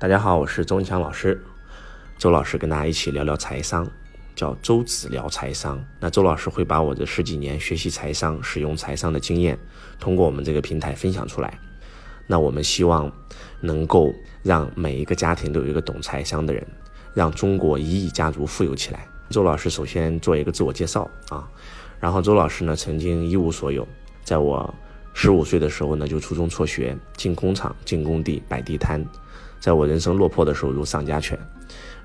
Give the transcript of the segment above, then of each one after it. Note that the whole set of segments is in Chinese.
大家好，我是周文强老师。周老师跟大家一起聊聊财商，叫周子聊财商。那周老师会把我这十几年学习财商、使用财商的经验，通过我们这个平台分享出来。那我们希望能够让每一个家庭都有一个懂财商的人，让中国1亿家族富有起来。周老师首先做一个自我介绍啊，然后周老师呢曾经一无所有，在我15岁的时候呢，就初中辍学，进工厂、进工地、摆地摊。在我人生落魄的时候，如丧家犬，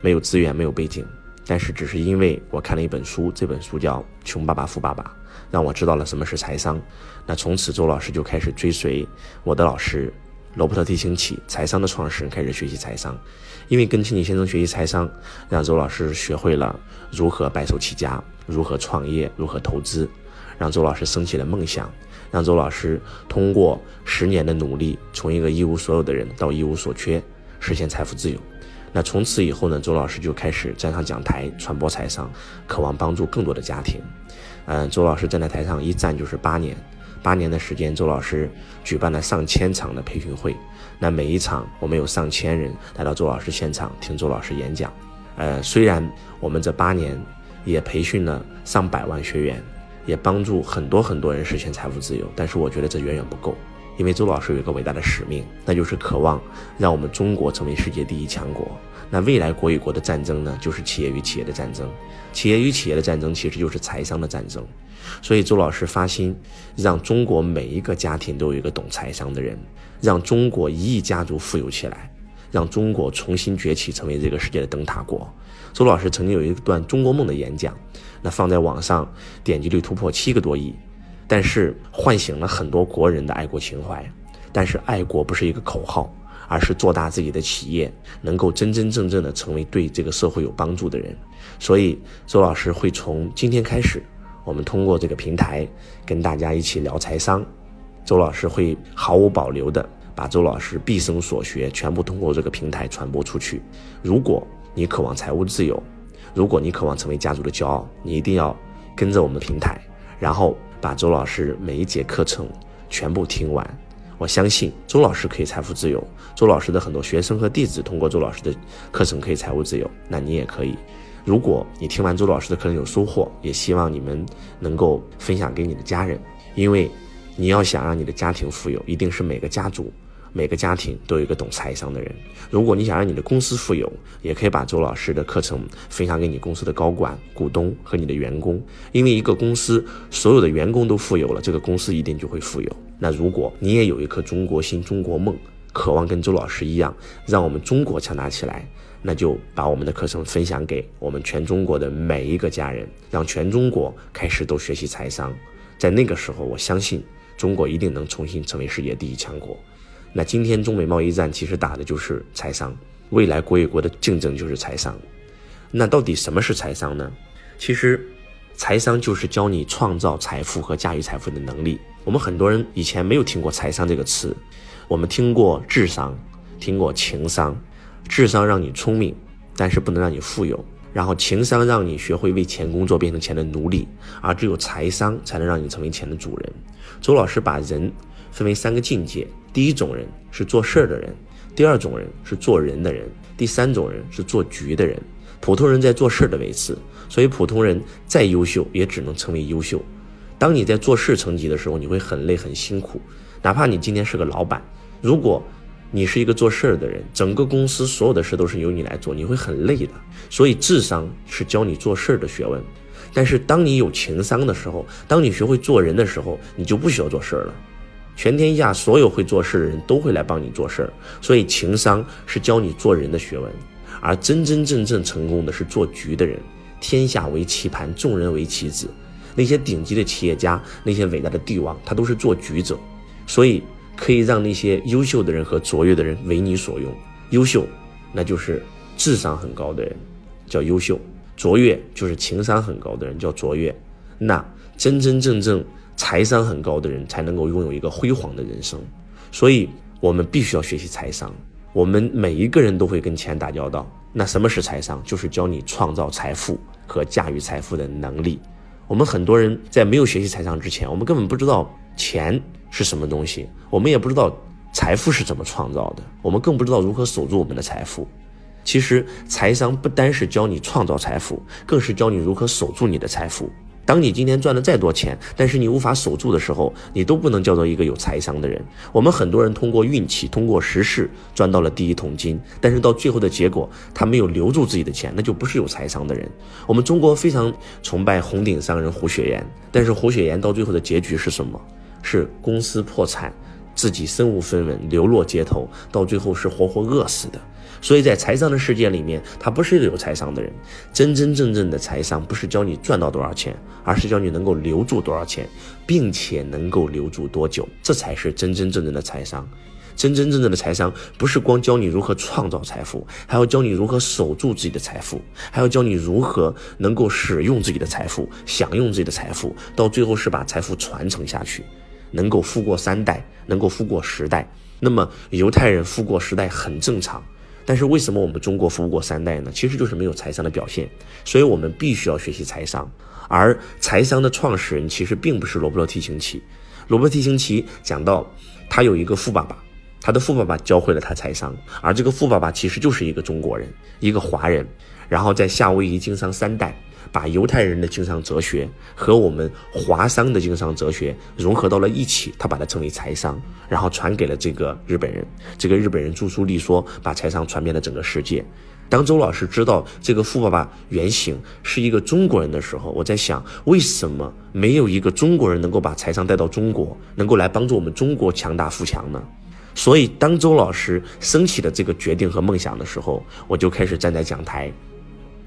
没有资源，没有背景，但是只是因为我看了一本书，这本书叫《穷爸爸富爸爸》，让我知道了什么是财商。那从此，周老师就开始追随我的老师罗伯特 T 清崎，财商的创始人，开始学习财商。因为跟清崎先生学习财商，让周老师学会了如何白手起家，如何创业，如何投资，让周老师升起了梦想，让周老师通过10年的努力，从一个一无所有的人到一无所缺，实现财富自由。那从此以后呢，周老师就开始站上讲台传播财商，渴望帮助更多的家庭。周老师站在台上一站就是8年，8年的时间，周老师举办了上千场的培训会。那每一场我们有上千人来到周老师现场听周老师演讲。虽然我们这8年也培训了上百万学员，也帮助很多人实现财富自由，但是我觉得这远远不够。因为周老师有一个伟大的使命，那就是渴望让我们中国成为世界第一强国。那未来国与国的战争呢，就是企业与企业的战争，企业与企业的战争其实就是财商的战争。所以周老师发心，让中国每一个家庭都有一个懂财商的人，让中国1亿家族富有起来，让中国重新崛起，成为这个世界的灯塔国。周老师曾经有一段中国梦的演讲，那放在网上点击率突破7个多亿，但是唤醒了很多国人的爱国情怀。但是爱国不是一个口号，而是做大自己的企业，能够真真正正的成为对这个社会有帮助的人。所以周老师会从今天开始，我们通过这个平台跟大家一起聊财商。周老师会毫无保留的把周老师毕生所学全部通过这个平台传播出去。如果你渴望财务自由，如果你渴望成为家族的骄傲，你一定要跟着我们的平台，然后把周老师每一节课程全部听完。我相信周老师可以财富自由，周老师的很多学生和弟子通过周老师的课程可以财务自由，那你也可以。如果你听完周老师的课程有收获，也希望你们能够分享给你的家人。因为你要想让你的家庭富有，一定是每个家族、每个家庭都有一个懂财商的人。如果你想让你的公司富有，也可以把周老师的课程分享给你公司的高管、股东和你的员工。因为一个公司所有的员工都富有了，这个公司一定就会富有。那如果你也有一颗中国心、中国梦，渴望跟周老师一样，让我们中国强大起来，那就把我们的课程分享给我们全中国的每一个家人，让全中国开始都学习财商。在那个时候，我相信中国一定能重新成为世界第一强国。那今天中美贸易战其实打的就是财商，未来国与国的竞争就是财商。那到底什么是财商呢？其实财商就是教你创造财富和驾驭财富的能力。我们很多人以前没有听过财商这个词，我们听过智商，听过情商。智商让你聪明，但是不能让你富有，然后情商让你学会为钱工作，变成钱的奴隶，而只有财商才能让你成为钱的主人。周老师把人分为3个境界，第一种人是做事儿的人，第二种人是做人的人，第三种人是做局的人。普通人在做事的位次，所以普通人再优秀也只能成为优秀。当你在做事层级的时候，你会很累很辛苦，哪怕你今天是个老板，如果你是一个做事儿的人，整个公司所有的事都是由你来做，你会很累的。所以智商是教你做事儿的学问，但是当你有情商的时候，当你学会做人的时候，你就不需要做事儿了。全天下所有会做事的人都会来帮你做事。所以情商是教你做人的学问，而真真正正成功的是做局的人。天下为棋盘，众人为棋子，那些顶级的企业家，那些伟大的帝王，他都是做局者。所以可以让那些优秀的人和卓越的人为你所用。优秀那就是智商很高的人，叫优秀；卓越就是情商很高的人，叫卓越。那真真正正财商很高的人才能够拥有一个辉煌的人生。所以我们必须要学习财商，我们每一个人都会跟钱打交道。那什么是财商？就是教你创造财富和驾驭财富的能力。我们很多人在没有学习财商之前，我们根本不知道钱是什么东西，我们也不知道财富是怎么创造的，我们更不知道如何守住我们的财富。其实财商不单是教你创造财富，更是教你如何守住你的财富。当你今天赚了再多钱，但是你无法守住的时候，你都不能叫做一个有财商的人。我们很多人通过运气，通过时势赚到了第一桶金，但是到最后的结果，他没有留住自己的钱，那就不是有财商的人。我们中国非常崇拜红顶商人胡雪岩，但是胡雪岩到最后的结局是什么？是公司破产，自己身无分文，流落街头，到最后是活活饿死的。所以在财商的世界里面，他不是一个有财商的人。真真正正的财商不是教你赚到多少钱，而是教你能够留住多少钱，并且能够留住多久，这才是真真正正的财商。真真正正的财商不是光教你如何创造财富，还要教你如何守住自己的财富，还要教你如何能够使用自己的财富，享用自己的财富，到最后是把财富传承下去，能够富过3代，能够富过10代。那么犹太人富过10代很正常，但是为什么我们中国富不过3代呢？其实就是没有财商的表现。所以我们必须要学习财商。而财商的创始人其实并不是罗伯特 T 清崎。罗伯特 T 清崎讲到，他有一个富爸爸，他的富爸爸教会了他财商，而这个富爸爸其实就是一个中国人，一个华人，然后在夏威夷经商3代，把犹太人的经商哲学和我们华商的经商哲学融合到了一起，他把它称为财商，然后传给了这个日本人。这个日本人著书立说，把财商传遍了整个世界。当周老师知道这个富爸爸原型是一个中国人的时候，我在想，为什么没有一个中国人能够把财商带到中国，能够来帮助我们中国强大富强呢？所以当周老师升起的这个决定和梦想的时候，我就开始站在讲台，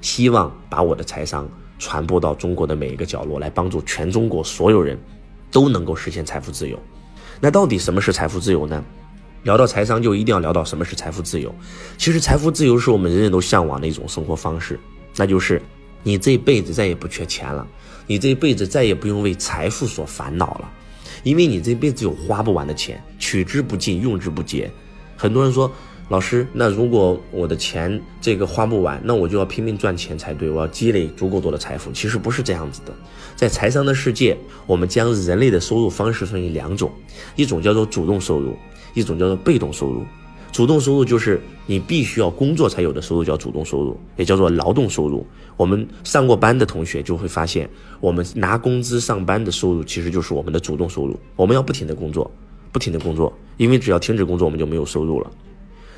希望把我的财商传播到中国的每一个角落，来帮助全中国所有人都能够实现财富自由。那到底什么是财富自由呢？聊到财商就一定要聊到什么是财富自由。其实财富自由是我们人人都向往的一种生活方式，那就是你这辈子再也不缺钱了，你这辈子再也不用为财富所烦恼了，因为你这辈子有花不完的钱，取之不尽，用之不竭。很多人说，老师，那如果我的钱这个花不完，那我就要拼命赚钱才对，我要积累足够多的财富。其实不是这样子的。在财商的世界，我们将人类的收入方式分为2种，一种叫做主动收入，一种叫做被动收入。主动收入就是你必须要工作才有的收入，叫主动收入，也叫做劳动收入。我们上过班的同学就会发现，我们拿工资上班的收入其实就是我们的主动收入。我们要不停的工作，不停的工作，因为只要停止工作，我们就没有收入了。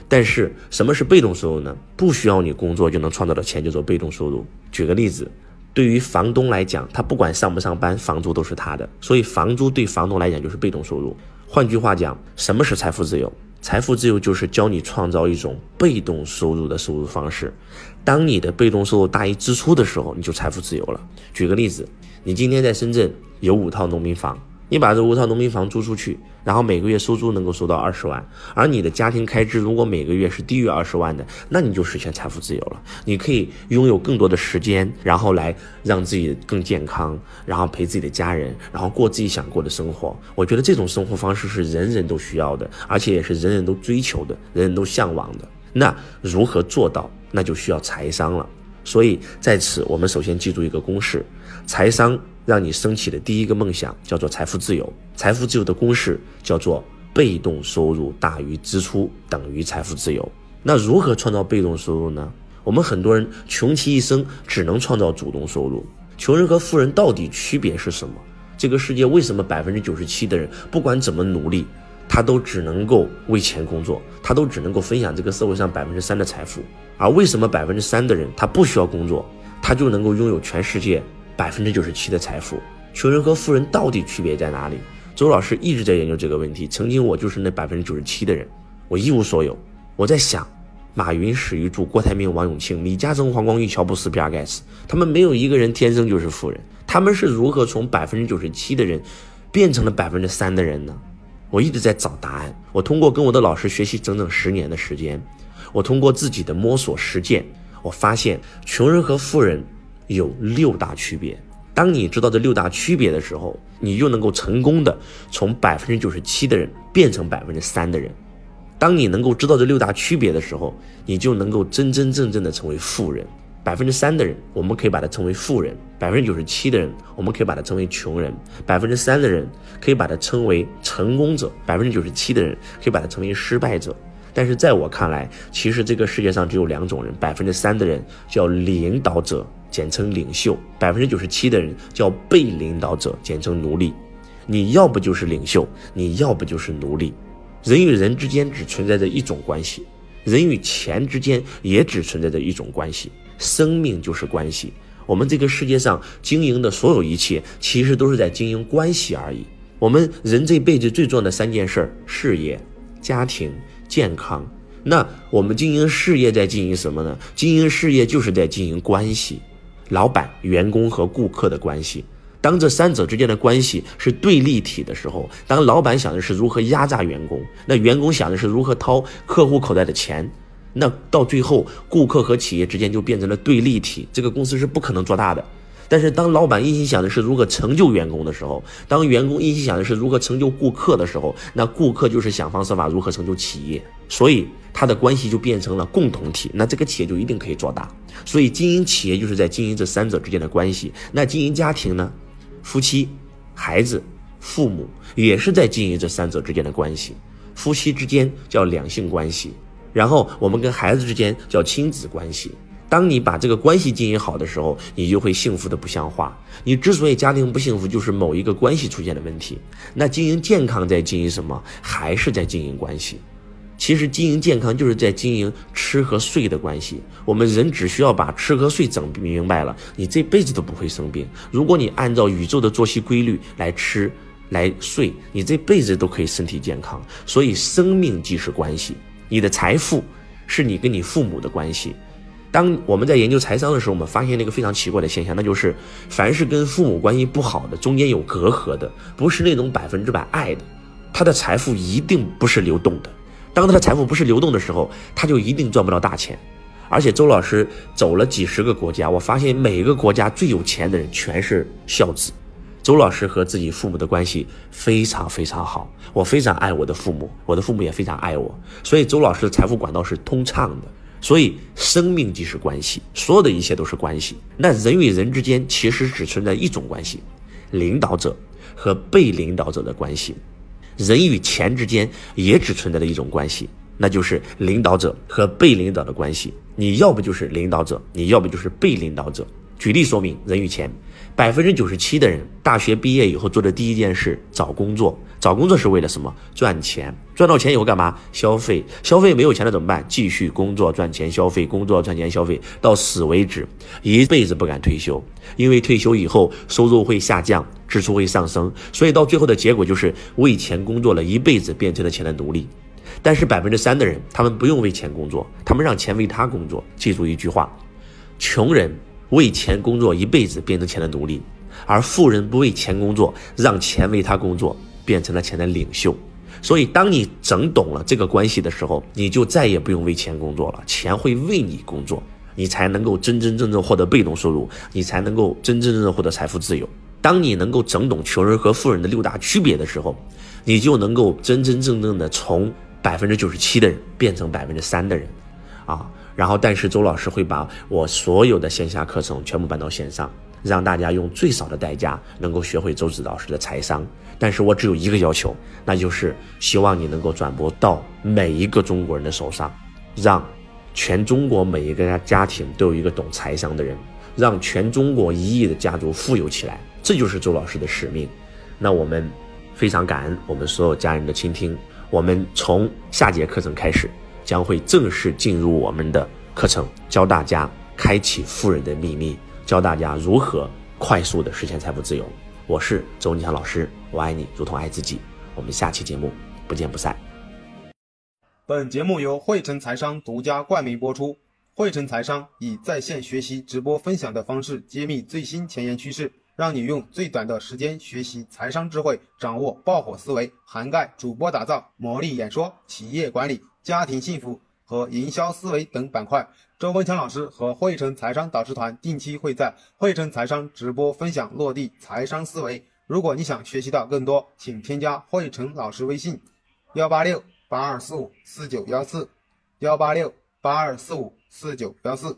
但是什么是被动收入呢？不需要你工作就能创造的钱叫做被动收入。举个例子，对于房东来讲，他不管上不上班，房租都是他的，所以房租对房东来讲就是被动收入。换句话讲，什么是财富自由？财富自由就是教你创造一种被动收入的收入方式。当你的被动收入大于支出的时候，你就财富自由了。举个例子，你今天在深圳有5套农民房，你把这5套农民房租出去，然后每个月收租能够收到20万，而你的家庭开支如果每个月是低于20万的，那你就实现财富自由了。你可以拥有更多的时间，然后来让自己更健康，然后陪自己的家人，然后过自己想过的生活。我觉得这种生活方式是人人都需要的，而且也是人人都追求的，人人都向往的。那如何做到？那就需要财商了。所以在此我们首先记住一个公式，财商让你升起的第一个梦想叫做财富自由。财富自由的公式叫做被动收入大于支出等于财富自由。那如何创造被动收入呢？我们很多人穷其一生只能创造主动收入。穷人和富人到底区别是什么？这个世界为什么 97% 的人不管怎么努力，他都只能够为钱工作，他都只能够分享这个社会上 3% 的财富？而为什么 3% 的人他不需要工作，他就能够拥有全世界97% 的财富？穷人和富人到底区别在哪里？周老师一直在研究这个问题。曾经我就是那 97% 的人，我一无所有。我在想，马云、史玉柱、郭台铭、王永庆、李嘉诚、黄光裕、乔布斯、比尔盖茨，他们没有一个人天生就是富人，他们是如何从 97% 的人变成了 3% 的人呢？我一直在找答案。我通过跟我的老师学习整整10年的时间，我通过自己的摸索实践，我发现穷人和富人有6大区别。当你知道这6大区别的时候，你就能够成功的从 97% 的人变成 3% 的人。当你能够知道这6大区别的时候，你就能够真真正正的成为富人。3% 的人我们可以把它称为富人，97% 的人我们可以把它称为穷人，3% 的人可以把它称为成功者，97% 的人可以把它称为失败者。但是在我看来，其实这个世界上只有两种人，3% 的人叫领导者，简称领袖，97% 的人叫被领导者，简称奴隶。你要不就是领袖，你要不就是奴隶。人与人之间只存在着一种关系，人与钱之间也只存在着一种关系，生命就是关系。我们这个世界上经营的所有一切，其实都是在经营关系而已。我们人这辈子最重要的三件事，事业、家庭、健康。那我们经营事业在经营什么呢？经营事业就是在经营关系，老板、员工和顾客的关系。当这三者之间的关系是对立体的时候，当老板想的是如何压榨员工，那员工想的是如何掏客户口袋的钱，那到最后顾客和企业之间就变成了对立体，这个公司是不可能做大的。但是当老板一心想的是如何成就员工的时候，当员工一心想的是如何成就顾客的时候，那顾客就是想方设法如何成就企业，所以他的关系就变成了共同体，那这个企业就一定可以做大。所以经营企业就是在经营这三者之间的关系。那经营家庭呢？夫妻、孩子、父母也是在经营这三者之间的关系。夫妻之间叫两性关系，然后我们跟孩子之间叫亲子关系。当你把这个关系经营好的时候，你就会幸福的不像话。你之所以家庭不幸福，就是某一个关系出现了问题。那经营健康在经营什么？还是在经营关系。其实经营健康就是在经营吃和睡的关系。我们人只需要把吃和睡整明白了，你这辈子都不会生病。如果你按照宇宙的作息规律来吃来睡，你这辈子都可以身体健康。所以生命即是关系，你的财富是你跟你父母的关系。当我们在研究财商的时候，我们发现了一个非常奇怪的现象，那就是凡是跟父母关系不好的，中间有隔阂的，不是那种100%爱的，他的财富一定不是流动的。当他的财富不是流动的时候，他就一定赚不到大钱。而且周老师走了几10个国家，我发现每个国家最有钱的人全是孝子。周老师和自己父母的关系非常非常好，我非常爱我的父母，我的父母也非常爱我，所以周老师的财富管道是通畅的。所以生命即是关系，所有的一切都是关系。那人与人之间其实只存在一种关系，领导者和被领导者的关系。人与钱之间也只存在的一种关系，那就是领导者和被领导的关系。你要不就是领导者，你要不就是被领导者。举例说明人与钱， 97% 的人大学毕业以后做的第一件事找工作。找工作是为了什么？赚钱。赚到钱以后干嘛？消费。消费没有钱了怎么办？继续工作赚钱消费，工作赚钱消费，到死为止，一辈子不敢退休。因为退休以后收入会下降，支出会上升，所以到最后的结果就是为钱工作了一辈子，变成了钱的奴隶。但是 3% 的人他们不用为钱工作，他们让钱为他工作。记住一句话，穷人为钱工作一辈子，变成钱的奴隶，而富人不为钱工作，让钱为他工作，变成了钱的领袖。所以当你整懂了这个关系的时候，你就再也不用为钱工作了，钱会为你工作，你才能够真真正正获得被动收入，你才能够真真正正获得财富自由。当你能够整懂穷人和富人的6大区别的时候，你就能够真真正正的从 97% 的人变成 3% 的人啊。然后但是周老师会把我所有的线下课程全部搬到线上，让大家用最少的代价能够学会周子老师的财商。但是我只有一个要求，那就是希望你能够转播到每一个中国人的手上，让全中国每一个家庭都有一个懂财商的人，让全中国1亿的家族富有起来，这就是周老师的使命。那我们非常感恩我们所有家人的倾听，我们从下节课程开始将会正式进入我们的课程，教大家开启富人的秘密，教大家如何快速的实现财富自由。我是周文强老师，我爱你如同爱自己，我们下期节目不见不散。本节目由汇成财商独家冠名播出，汇成财商以在线学习、直播分享的方式，揭秘最新前沿趋势，让你用最短的时间学习财商智慧，掌握爆火思维，涵盖主播打造、魔力演说、企业管理、家庭幸福和营销思维等板块。周文强老师和汇成财商导师团定期会在汇成财商直播分享落地财商思维。如果你想学习到更多，请添加汇成老师微信18682454914，18682454914。